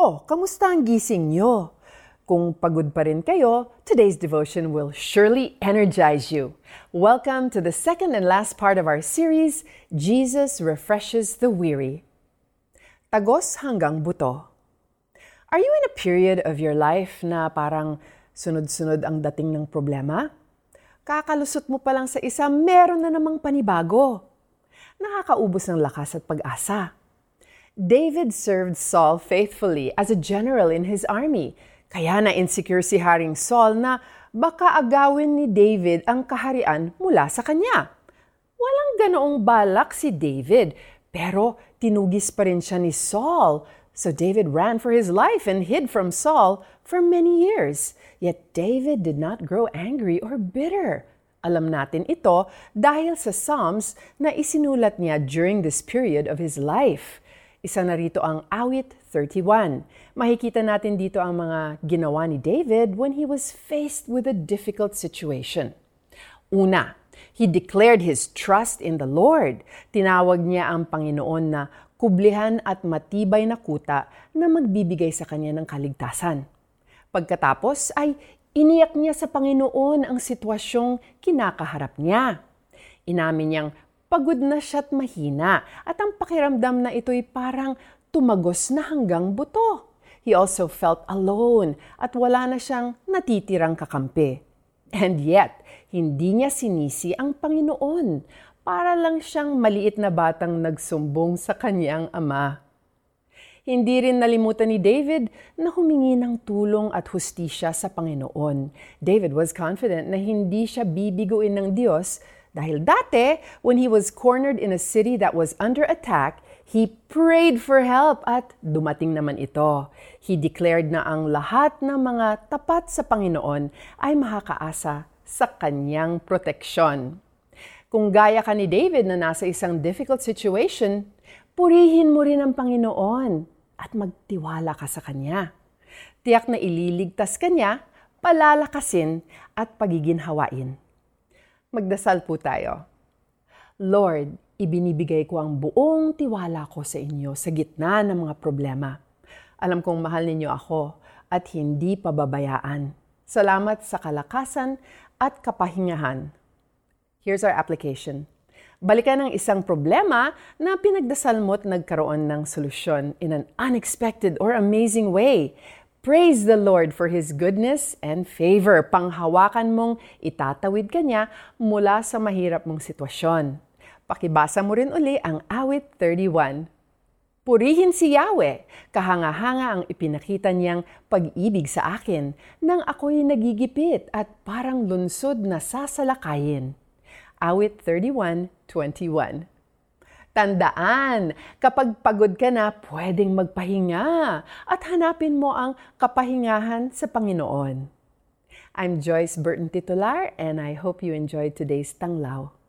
O, kamusta ang gising nyo? Kung pagod pa rin kayo, today's devotion will surely energize you. Welcome to the second and last part of our series, Jesus Refreshes the Weary. Tagos Hanggang Buto. Are you in a period of your life na parang sunod-sunod ang dating ng problema? Kakalusot mo pa lang sa isa, meron na namang panibago. Nakakaubos ng lakas at pag-asa. David served Saul faithfully as a general in his army. Kaya na-insecure si Haring Saul na baka agawin ni David ang kaharian mula sa kanya. Walang ganoong balak si David, pero tinugis pa rin siya ni Saul. So David ran for his life and hid from Saul for many years. Yet David did not grow angry or bitter. Alam natin ito dahil sa Psalms na isinulat niya during this period of his life. Isa na rito ang Awit 31. Makikita natin dito ang mga ginawa ni David when he was faced with a difficult situation. Una, he declared his trust in the Lord. Tinawag niya ang Panginoon na kublihan at matibay na kuta na magbibigay sa kanya ng kaligtasan. Pagkatapos ay iniyak niya sa Panginoon ang sitwasyong kinakaharap niya. Inamin niyang pagod na siya't mahina at ang pakiramdam na ito'y parang tumagos na hanggang buto. He also felt alone at wala na siyang natitirang kakampi. And yet, hindi niya sinisi ang Panginoon. Para lang siyang maliit na batang nagsumbong sa kanyang ama. Hindi rin nalimutan ni David na humingi ng tulong at hustisya sa Panginoon. David was confident na hindi siya bibiguin ng Diyos. Dahil dati, when he was cornered in a city that was under attack, he prayed for help at dumating naman ito. He declared na ang lahat ng mga tapat sa Panginoon ay makakaasa sa kanyang proteksyon. Kung gaya ka ni David na nasa isang difficult situation, purihin mo rin ang Panginoon at magtiwala ka sa Kanya. Tiyak na ililigtas ka niya, palalakasin at pagiginhawain. Magdasal po tayo. Lord, ibinibigay ko ang buong tiwala ko sa inyo sa gitna ng mga problema. Alam kong mahal ninyo ako at hindi pababayaan. Salamat sa kalakasan at kapahingahan. Here's our application. Balikan ang isang problema na pinagdasal mo at nagkaroon ng solusyon in an unexpected or amazing way. Praise the Lord for His goodness and favor. Panghawakan mong itatawid ka niya mula sa mahirap mong sitwasyon. Pakibasa mo rin uli ang Awit 31. Purihin si Yahweh, kahanga-hanga ang ipinakita niyang pag-ibig sa akin nang ako'y nagigipit at parang lunsod na sasalakayin. Awit 31:21. Tandaan, kapag pagod ka na, pwedeng magpahinga at hanapin mo ang kapahingahan sa Panginoon. I'm Joyce Burton Titular and I hope you enjoyed today's Tanglaw.